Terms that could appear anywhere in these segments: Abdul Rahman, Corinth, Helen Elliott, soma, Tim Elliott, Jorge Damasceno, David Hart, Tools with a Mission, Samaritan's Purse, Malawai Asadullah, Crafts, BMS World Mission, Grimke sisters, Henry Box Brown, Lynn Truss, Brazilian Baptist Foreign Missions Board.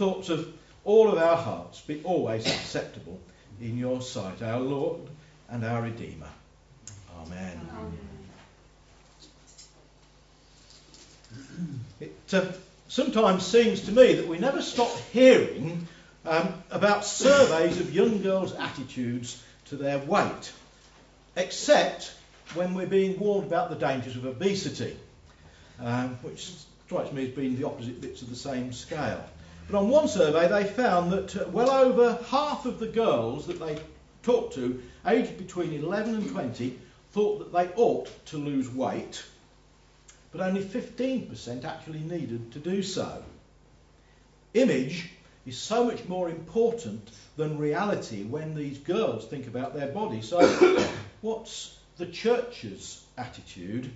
thoughts of all of our hearts be always acceptable in your sight, our Lord and our Redeemer. Amen. Amen. It sometimes seems to me that we never stop hearing about surveys of young girls' attitudes to their weight, except when we're being warned about the dangers of obesity, which strikes me as being the opposite bits of the same scale. But on one survey they found that well over half of the girls that they talked to, aged between 11 and 20, thought that they ought to lose weight, but only 15% actually needed to do so. Image is so much more important than reality when these girls think about their body. So what's the church's attitude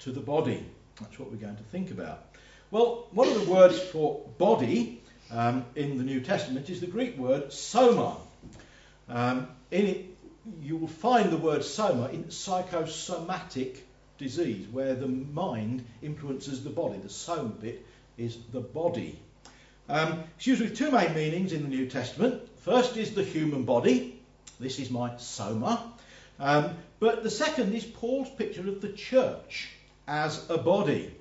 to the body? That's what we're going to think about. Well, one of the words for body in the New Testament is the Greek word soma. In it, you will find the word soma in psychosomatic disease, where the mind influences the body. The soma bit is the body. It's usually two main meanings in the New Testament. First is the human body. This is my soma. But the second is Paul's picture of the church as a body.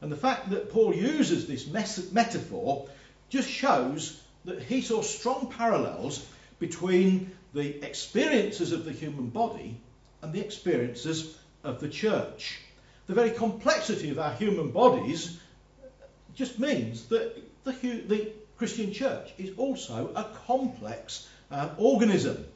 And the fact that Paul uses this metaphor just shows that he saw strong parallels between the experiences of the human body and the experiences of the church. The very complexity of our human bodies just means that the Christian church is also a complex organism.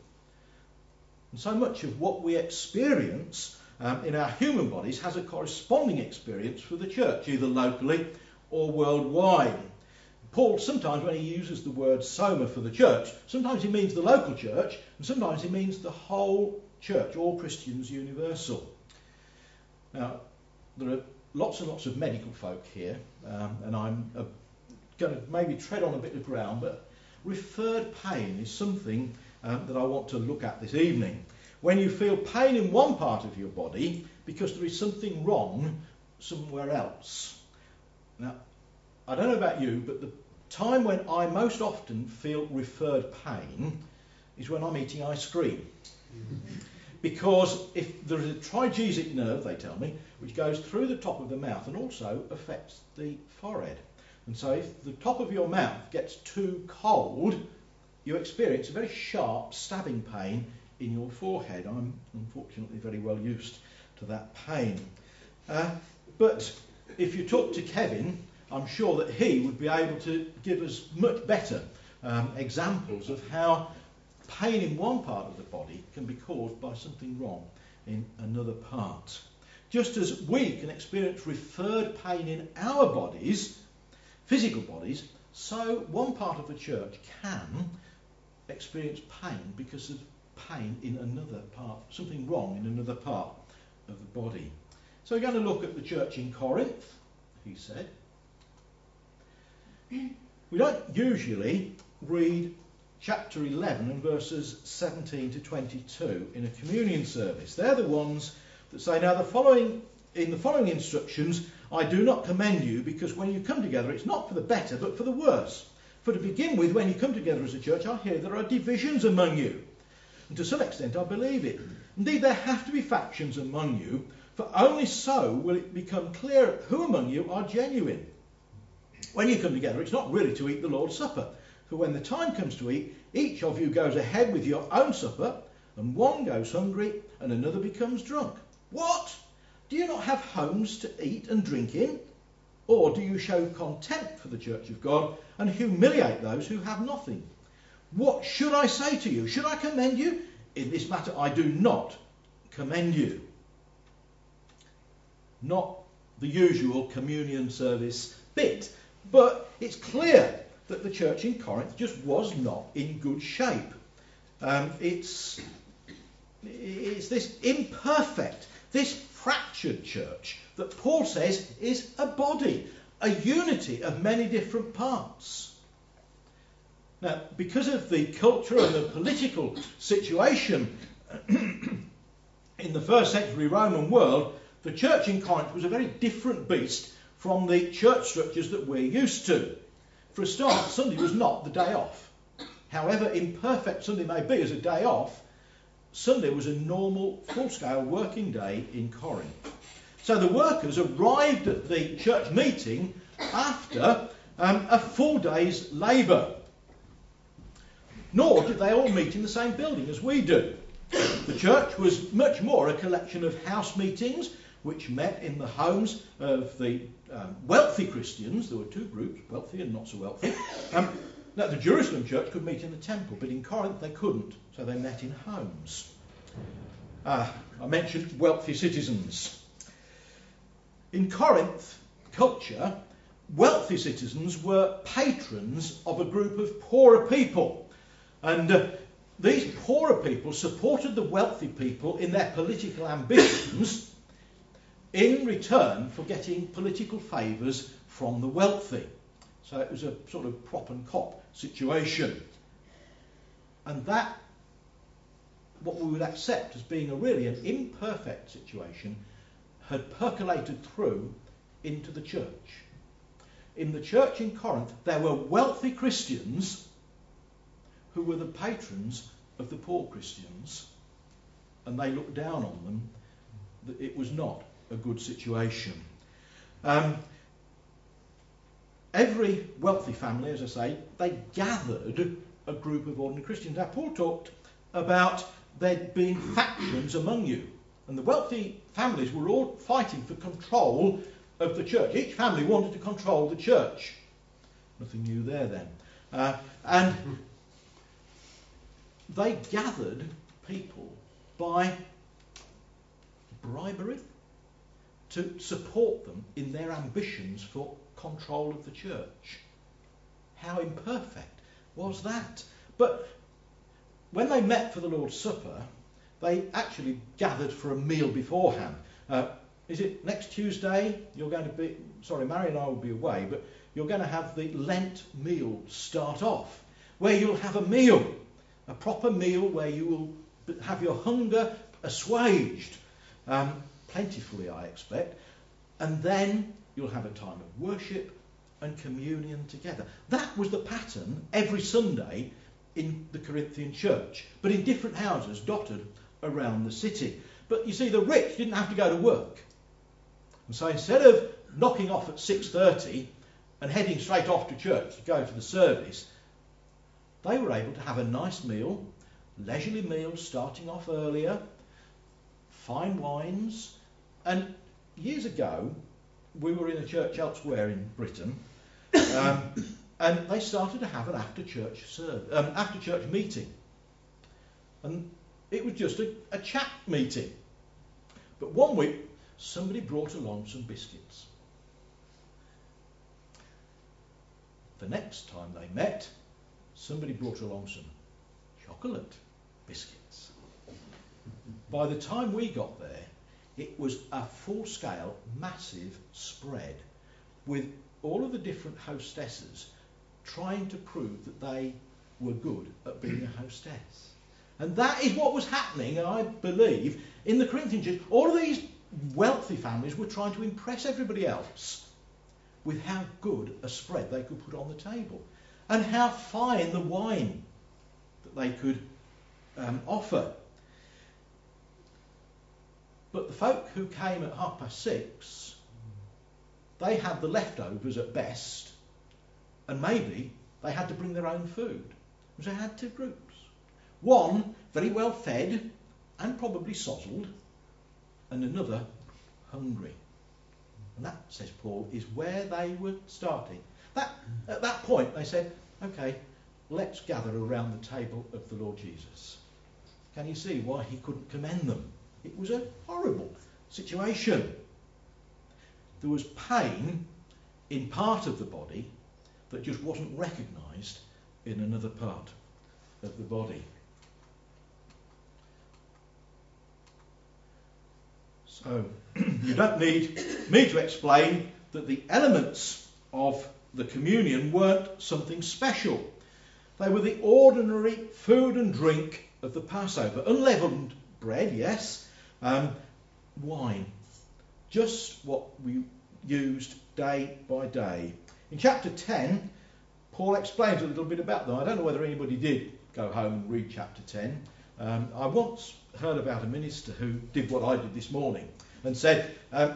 And so much of what we experience in our human bodies has a corresponding experience for the church, either locally or worldwide. Paul, sometimes when he uses the word soma for the church, sometimes he means the local church, and sometimes he means the whole church, all Christians universal. Now, there are lots and lots of medical folk here, and I'm going to maybe tread on a bit of ground, but referred pain is something that I want to look at this evening. When you feel pain in one part of your body because there is something wrong somewhere else. Now, I don't know about you, but the time when I most often feel referred pain is when I'm eating ice cream. Because if there is a trigesic nerve, they tell me, which goes through the top of the mouth and also affects the forehead. And so if the top of your mouth gets too cold, you experience a very sharp stabbing pain in your forehead. I'm unfortunately very well used to that pain. But if you talk to Kevin, I'm sure that he would be able to give us much better examples of how pain in one part of the body can be caused by something wrong in another part. Just as we can experience referred pain in our bodies, physical bodies, so one part of the church can experience pain because of pain in another part, something wrong in another part of the body. So we're going to look at the church in Corinth, he said. We don't usually read chapter 11 and verses 17 to 22 in a communion service. They're the ones that say, now in the following instructions, I do not commend you, because when you come together, it's not for the better, but for the worse. For to begin with, when you come together as a church, I hear there are divisions among you. And to some extent, I believe it. Indeed, there have to be factions among you, for only so will it become clear who among you are genuine. When you come together, it's not really to eat the Lord's Supper. For when the time comes to eat, each of you goes ahead with your own supper, and one goes hungry, and another becomes drunk. What? Do you not have homes to eat and drink in? Or do you show contempt for the church of God and humiliate those who have nothing? What should I say to you? Should I commend you? In this matter, I do not commend you. Not the usual communion service bit. But it's clear that the church in Corinth just was not in good shape. It's this imperfect, this fractured church that Paul says is a body, a unity of many different parts. Now, because of the culture and the political situation in the first century Roman world, the church in Corinth was a very different beast from the church structures that we're used to. For a start, Sunday was not the day off. However imperfect Sunday may be as a day off, Sunday was a normal, full-scale working day in Corinth. So the workers arrived at the church meeting after a full day's labour. Nor did they all meet in the same building as we do. The church was much more a collection of house meetings which met in the homes of the wealthy Christians. There were two groups, wealthy and not so wealthy. Now, the Jerusalem church could meet in the temple, but in Corinth they couldn't, so they met in homes. I mentioned wealthy citizens. In Corinth culture, wealthy citizens were patrons of a group of poorer people. And these poorer people supported the wealthy people in their political ambitions in return for getting political favours from the wealthy. So it was a sort of prop and cop situation. And that, what we would accept as being a really an imperfect situation, had percolated through into the church. In the church in Corinth, there were wealthy Christians who were the patrons of the poor Christians, and they looked down on them. It was not a good situation. Every wealthy family, as I say, they gathered a group of ordinary Christians. Now, Paul talked about there being factions among you, and the wealthy families were all fighting for control of the church. Each family wanted to control the church. Nothing new there then. And they gathered people by bribery to support them in their ambitions for control of the church. How imperfect was that? But when they met for the Lord's Supper, they actually gathered for a meal beforehand. Is it next Tuesday? You're going to be, sorry, Mary and I will be away, but you're going to have the Lent meal start off, where you'll have a meal, a proper meal where you will have your hunger assuaged, plentifully I expect, and then you'll have a time of worship and communion together. That was the pattern every Sunday in the Corinthian church, but in different houses dotted around the city. But you see, the rich didn't have to go to work. And so instead of knocking off at 6:30 and heading straight off to church to go to the service, they were able to have a nice meal, leisurely meal starting off earlier, fine wines. And years ago, we were in a church elsewhere in Britain, and they started to have an after-church meeting. And it was just a chat meeting. But one week, somebody brought along some biscuits. The next time they met, somebody brought along some chocolate biscuits. By the time we got there, it was a full-scale, massive spread with all of the different hostesses trying to prove that they were good at being a hostess. And that is what was happening, I believe, in the Corinthian church. All of these wealthy families were trying to impress everybody else with how good a spread they could put on the table and how fine the wine that they could offer. But the folk who came at 6:30, they had the leftovers at best, and maybe they had to bring their own food. So they had two groups. One, very well fed and probably sozzled, and another, hungry. And that, says Paul, is where they were starting. At that point, they said, OK, let's gather around the table of the Lord Jesus. Can you see why he couldn't commend them? It was a horrible situation. There was pain in part of the body that just wasn't recognised in another part of the body. So you don't need me to explain that the elements of the communion weren't something special. They were the ordinary food and drink of the Passover. Unleavened bread, yes. Wine, just what we used day by day. In chapter 10, Paul explains a little bit about them. I don't know whether anybody did go home and read chapter 10. I once heard about a minister who did what I did this morning and said, I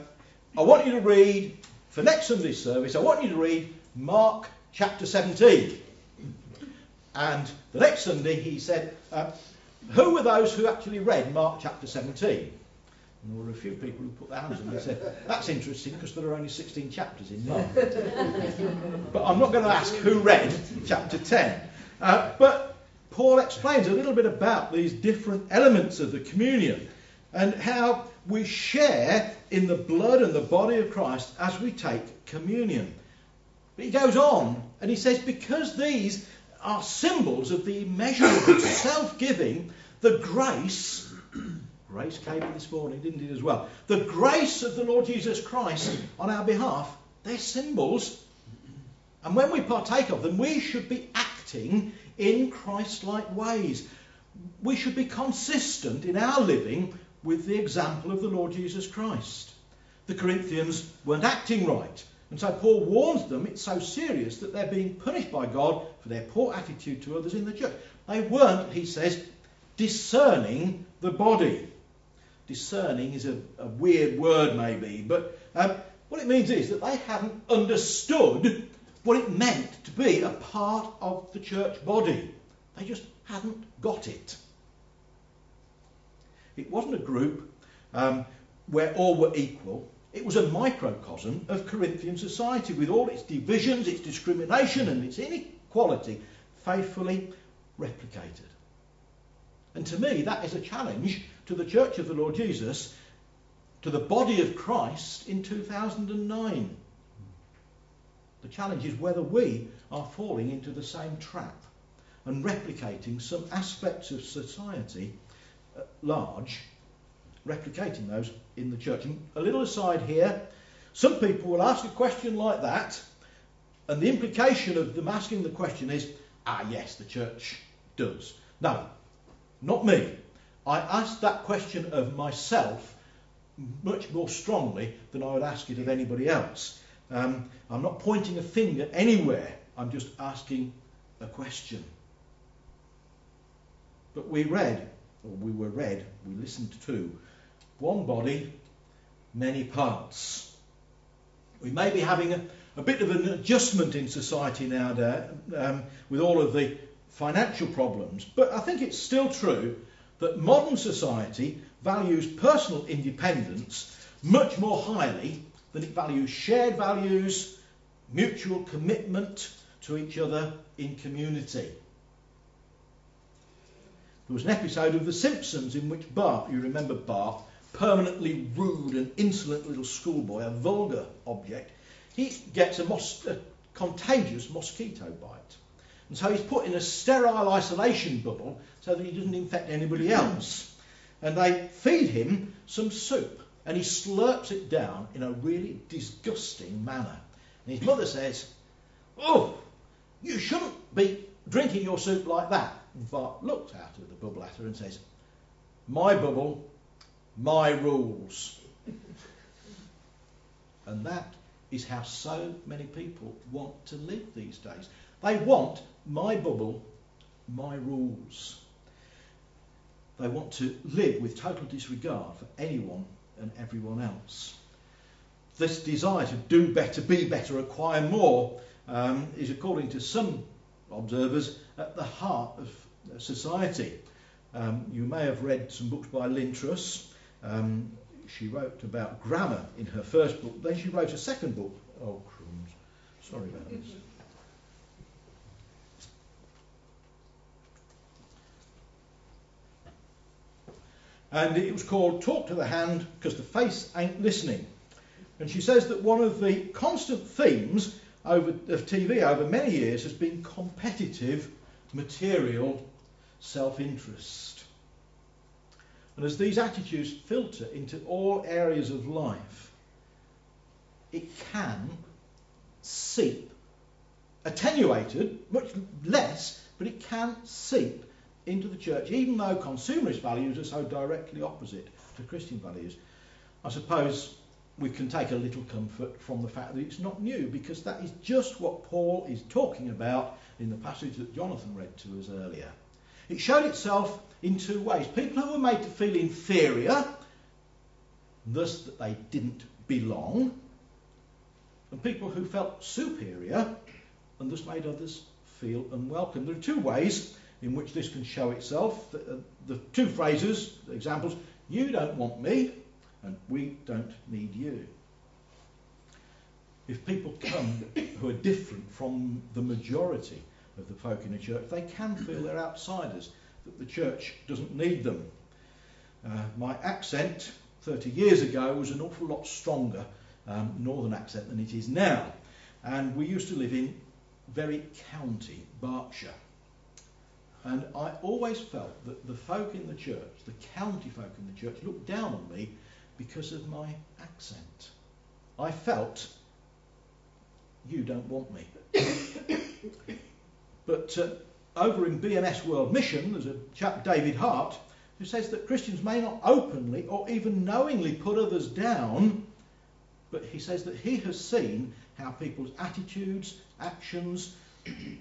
want you to read, for next Sunday's service, I want you to read Mark chapter 17. And the next Sunday he said, who were those who actually read Mark chapter 17? And there were a few people who put their hands up and said, that's interesting because there are only 16 chapters in Mark. But I'm not going to ask who read chapter 10. But Paul explains a little bit about these different elements of the communion and how we share in the blood and the body of Christ as we take communion. But he goes on and he says, because these are symbols of the immeasurable self-giving, the grace... Grace came this morning, didn't it, as well? The grace of the Lord Jesus Christ on our behalf, they're symbols. And when we partake of them, we should be acting in Christ-like ways. We should be consistent in our living with the example of the Lord Jesus Christ. The Corinthians weren't acting right. And so Paul warns them it's so serious that they're being punished by God for their poor attitude to others in the church. They weren't, he says, discerning the body. Discerning is a weird word maybe, but what it means is that they hadn't understood what it meant to be a part of the church body. They just hadn't got it. It wasn't a group where all were equal. It was a microcosm of Corinthian society with all its divisions, its discrimination and its inequality faithfully replicated. And to me, that is a challenge to the Church of the Lord Jesus, to the body of Christ in 2009. The challenge is whether we are falling into the same trap and replicating some aspects of society at large, replicating those in the church. And a little aside here, some people will ask a question like that, and the implication of them asking the question is, yes, the church does. No. Not me. I asked that question of myself much more strongly than I would ask it of anybody else. I'm not pointing a finger anywhere. I'm just asking a question. But we listened to one body, many parts. We may be having a bit of an adjustment in society nowadays with all of the financial problems, but I think it's still true that modern society values personal independence much more highly than it values shared values, mutual commitment to each other in community. There was an episode of The Simpsons in which Bart, you remember Bart, permanently rude and insolent little schoolboy, a vulgar object, he gets a contagious mosquito bite. And so he's put in a sterile isolation bubble so that he doesn't infect anybody else. And they feed him some soup and he slurps it down in a really disgusting manner. And his mother says, "Oh, you shouldn't be drinking your soup like that." And Bart looks out of the bubble at her and says, "My bubble, my rules." And that is how so many people want to live these days. They want my bubble, my rules. They want to live with total disregard for anyone and everyone else. This desire to do better, be better, acquire more is, according to some observers, at the heart of society. You may have read some books by Lynn Truss. She wrote about grammar in her first book. Then she wrote a second book. Oh, crumbs. Sorry about this. And it was called Talk to the Hand Because the Face Ain't Listening. And she says that one of the constant themes of TV over many years has been competitive, material self-interest. And as these attitudes filter into all areas of life, it can seep, attenuated, much less, but it can seep into the church, even though consumerist values are so directly opposite to Christian values. I suppose we can take a little comfort from the fact that it's not new, because that is just what Paul is talking about in the passage that Jonathan read to us earlier. It showed itself in two ways. People who were made to feel inferior, thus that they didn't belong, and people who felt superior and thus made others feel unwelcome. There are two ways in which this can show itself. The two phrases, examples: you don't want me, and we don't need you. If people come who are different from the majority of the folk in a church, they can feel they're outsiders, that the church doesn't need them. My accent 30 years ago was an awful lot stronger northern accent than it is now. And we used to live in Very County, Berkshire. And I always felt that the folk in the church, the county folk in the church, looked down on me because of my accent. I felt, you don't want me. But over in BMS World Mission, there's a chap, David Hart, who says that Christians may not openly or even knowingly put others down, but he says that he has seen how people's attitudes, actions,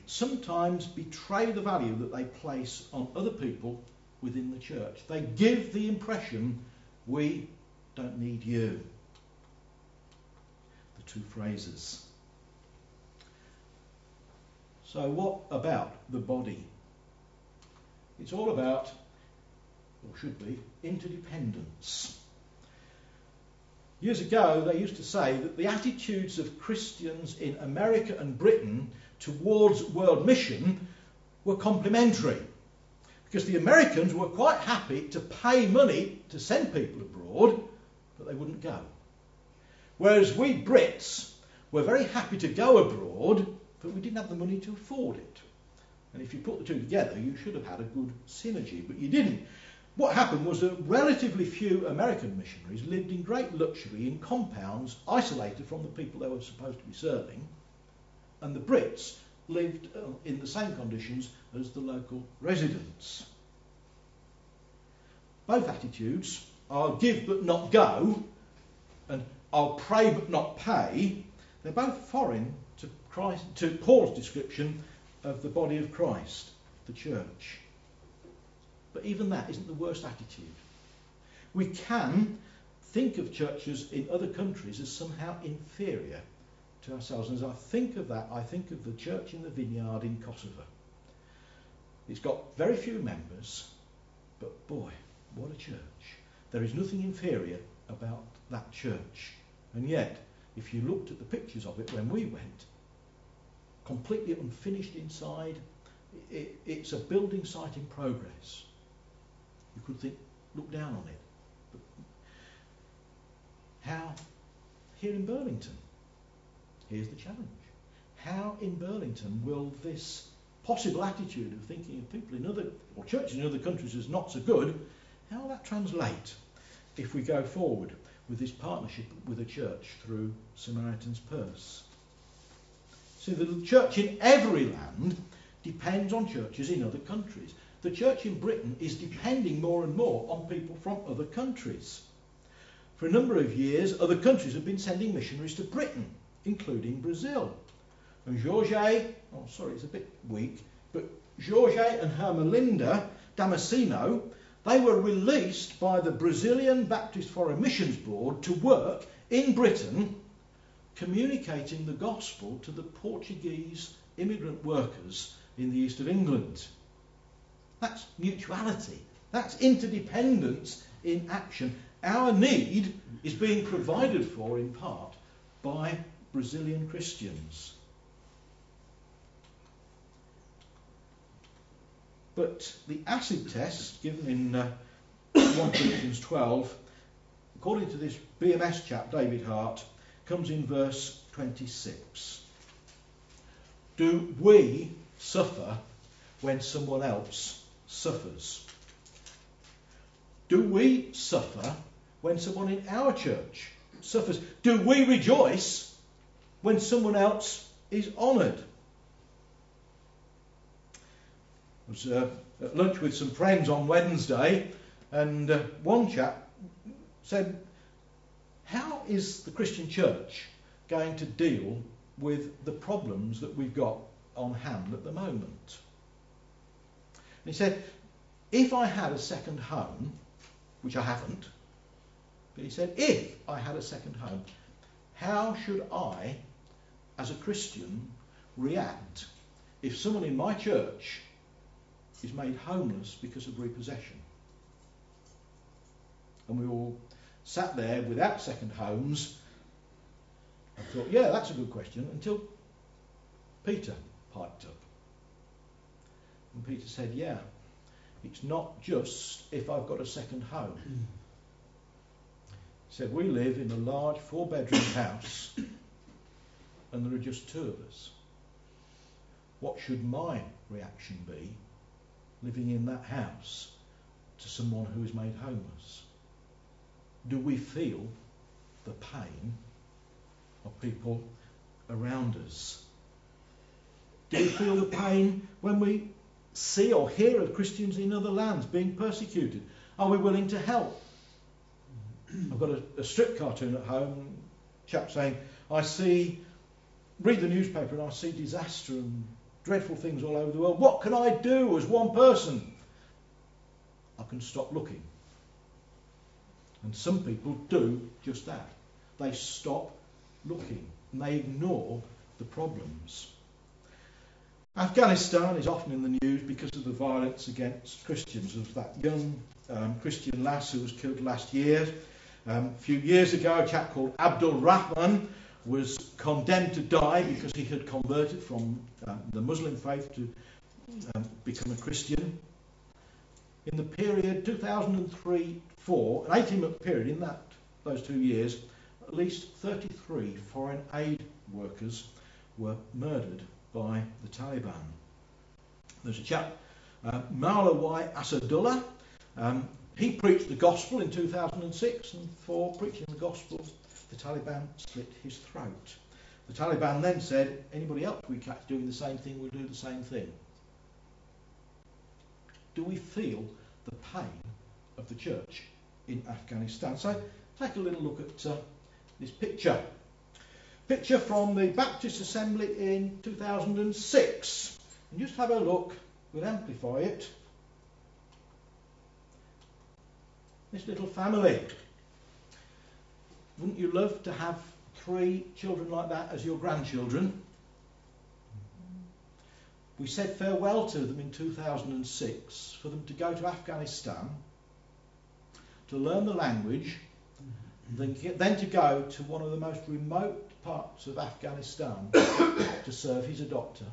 sometimes betray the value that they place on other people within the church. They give the impression, we don't need you. The two phrases. So what about the body? It's all about, or should be, interdependence. Years ago, they used to say that the attitudes of Christians in America and Britain towards world mission were complementary, because the Americans were quite happy to pay money to send people abroad, but they wouldn't go. Whereas we Brits were very happy to go abroad, but we didn't have the money to afford it. And if you put the two together, you should have had a good synergy, but you didn't. What happened was that relatively few American missionaries lived in great luxury in compounds isolated from the people they were supposed to be serving, and the Brits lived in the same conditions as the local residents. Both attitudes, I'll give but not go, and I'll pray but not pay, they're both foreign to Christ, to Paul's description of the body of Christ, the church. But even that isn't the worst attitude. We can think of churches in other countries as somehow inferior to ourselves. And as I think of that, I think of the church in the vineyard in Kosovo. It's got very few members, but boy, what a church. There is nothing inferior about that church. And yet, if you looked at the pictures of it when we went, completely unfinished inside, it's a building site in progress. You could think, look down on it. But how? Here in Burlington. Here's the challenge. How in Burlington will this possible attitude of thinking of people in other, or churches in other countries as not so good, how will that translate if we go forward with this partnership with a church through Samaritan's Purse? See, the church in every land depends on churches in other countries. The church in Britain is depending more and more on people from other countries. For a number of years, other countries have been sending missionaries to Britain, including Brazil. And Jorge and Hermelinda Damasceno, they were released by the Brazilian Baptist Foreign Missions Board to work in Britain, communicating the gospel to the Portuguese immigrant workers in the east of England. That's mutuality. That's interdependence in action. Our need is being provided for in part by Brazilian Christians. But the acid test given in 1 Corinthians 12, according to this BMS chap, David Hart, comes in verse 26. Do we suffer when someone else suffers? Do we suffer when someone in our church suffers? Do we rejoice when someone else is honoured? I was at lunch with some friends on Wednesday, and one chap said, how is the Christian church going to deal with the problems that we've got on hand at the moment? And he said, if I had a second home, which I haven't, but he said, if I had a second home, how should I, as a Christian, react if someone in my church is made homeless because of repossession? And we all sat there without second homes and thought, yeah, that's a good question, until Peter piped up. And Peter said, yeah, it's not just if I've got a second home. He said, we live in a large 4-bedroom house and there are just 2 of us. What should my reaction be living in that house to someone who is made homeless? Do we feel the pain of people around us? Do we feel the pain when we see or hear of Christians in other lands being persecuted? Are we willing to help? I've got a strip cartoon at home, a chap saying, read the newspaper and I see disaster and dreadful things all over the world. What can I do as one person? I can stop looking. And some people do just that. They stop looking and they ignore the problems. Afghanistan is often in the news because of the violence against Christians. There was that young Christian lass who was killed last year. A few years ago, a chap called Abdul Rahman was condemned to die because he had converted from the Muslim faith to become a Christian. In the period 2003-4, an 18-month period, in those 2 years, at least 33 foreign aid workers were murdered by the Taliban. There's a chap, Malawai Asadullah. He preached the gospel in 2006, and for preaching the gospel, the Taliban slit his throat. The Taliban then said, anybody else we catch doing the same thing, we'll do the same thing. Do we feel the pain of the church in Afghanistan? So take a little look at this picture. Picture from the Baptist Assembly in 2006. And just have a look, we'll amplify it. This little family. Wouldn't you love to have 3 children like that as your grandchildren? We said farewell to them in 2006 for them to go to Afghanistan to learn the language, then to go to one of the most remote parts of Afghanistan to serve. He's a doctor,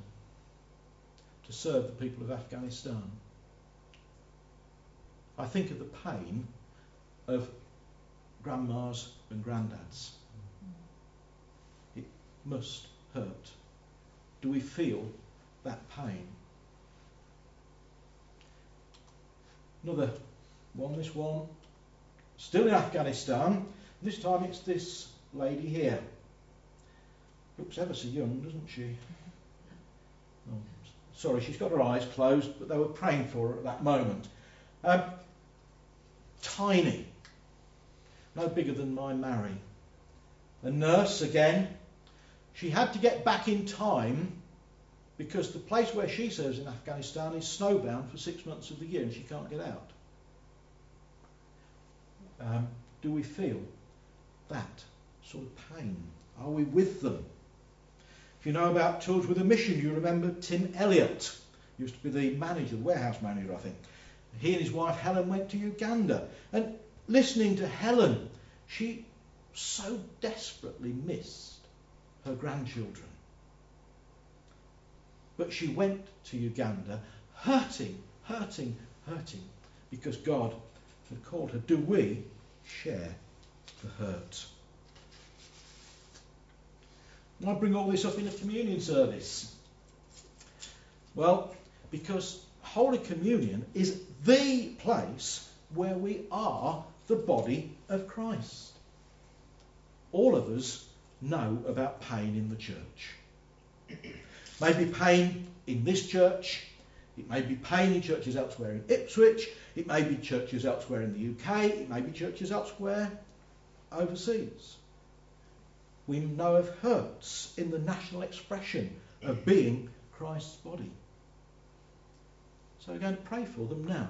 to serve the people of Afghanistan. I think of the pain of grandmas and granddads. It must hurt. Do we feel that pain? Another one, this one, still in Afghanistan. This time it's this lady here. Looks ever so young, doesn't she? Oh, sorry, she's got her eyes closed, but they were praying for her at that moment. Tiny. No bigger than my Mary. A nurse again. She had to get back in time because the place where she serves in Afghanistan is snowbound for 6 months of the year and she can't get out. Do we feel that sort of pain? Are we with them? If you know about Tools with a Mission, you remember Tim Elliott. He used to be the manager, the warehouse manager, I think. He and his wife Helen went to Uganda. And listening to Helen, she so desperately missed her grandchildren. But she went to Uganda hurting, because God had called her. Do we share the hurt? And I bring all this up in a communion service. Well, because Holy Communion is the place where we are the body of Christ. All of us know about pain in the church. Maybe pain in this church. It may be pain in churches elsewhere in Ipswich. It may be churches elsewhere in the UK. It may be churches elsewhere overseas. We know of hurts in the national expression of being Christ's body. So we're going to pray for them now.